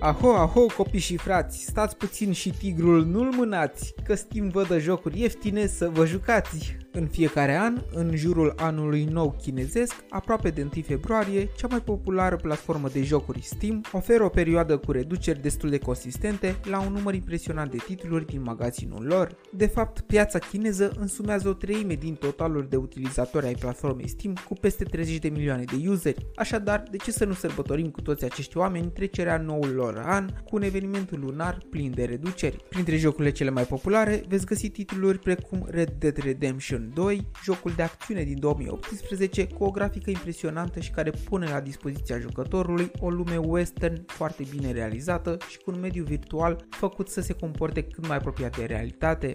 Aho, aho, copii și frați, stați puțin și tigrul nu-l mânați, că Steam vă dă jocuri ieftine să vă jucați. În fiecare an, în jurul anului nou chinezesc, aproape de 1 februarie, cea mai populară platformă de jocuri Steam oferă o perioadă cu reduceri destul de consistente la un număr impresionant de titluri din magazinul lor. De fapt, piața chineză însumează o treime din totalul de utilizatori ai platformei Steam cu peste 30 de milioane de useri, așadar, de ce să nu sărbătorim cu toți acești oameni trecerea noului lor an cu un eveniment lunar plin de reduceri. Printre jocurile cele mai populare veți găsi titluri precum Red Dead Redemption 2, jocul de acțiune din 2018 cu o grafică impresionantă și care pune la dispoziția jucătorului o lume western foarte bine realizată și cu un mediu virtual făcut să se comporte cât mai apropiat de realitate.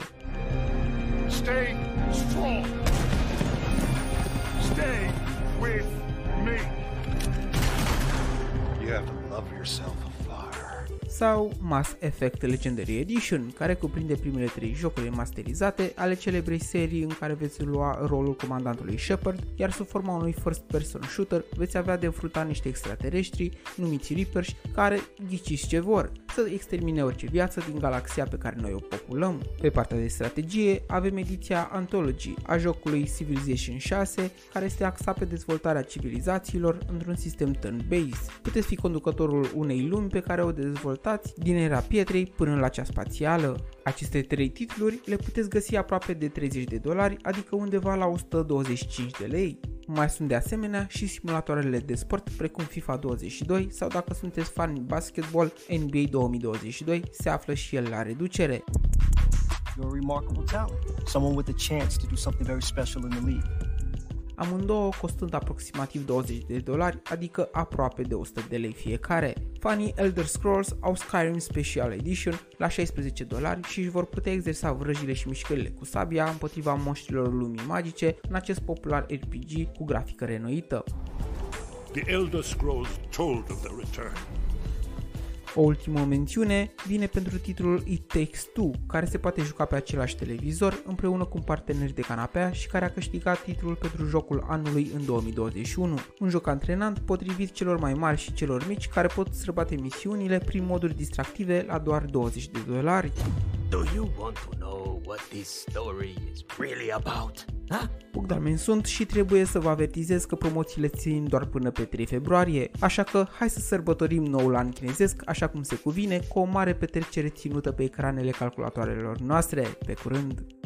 Stay strong. Stay with me. You have to love yourself. Sau Mass Effect Legendary Edition, care cuprinde primele 3 jocuri masterizate ale celebrei serii în care veți lua rolul comandantului Shepard, iar sub forma unui first-person shooter veți avea de înfruntat niște extraterestri numiți Reapers care, ghiciți ce vor, să extermine orice viață din galaxia pe care noi o populăm. Pe partea de strategie avem ediția Anthology a jocului Civilization 6, care este axat pe dezvoltarea civilizațiilor într-un sistem turn-based. Puteți fi conducătorul unei lumi pe care o dezvoltați din era pietrei până la cea spațială. Aceste 3 titluri le puteți găsi aproape de $30, adică undeva la 125 de lei. Mai sunt de asemenea și simulatoarele de sport precum FIFA 22 sau, dacă sunteți fani basketball, NBA 2022 se află și el la reducere. Amândouă costând aproximativ $20, adică aproape de 100 de lei fiecare. Fanii Elder Scrolls au Skyrim Special Edition la $16 și își vor putea exersa vrăjile și mișcările cu sabia împotriva monștrilor lumii magice în acest popular RPG cu grafică renoită. The Elder Scrolls told of the return. O ultimă mențiune vine pentru titlul It Takes Two, care se poate juca pe același televizor împreună cu un partener de canapea și care a câștigat titlul pentru jocul anului în 2021. Un joc antrenant potrivit celor mai mari și celor mici care pot străbate misiunile prin moduri distractive la doar $20. Do you want to know what this story is really about? Bogdamen sunt și trebuie să vă avertizez că promoțiile țin doar până pe 3 februarie, așa că hai să sărbătorim noul an chinezesc așa cum se cuvine, cu o mare petrecere ținută pe ecranele calculatoarelor noastre. Pe curând!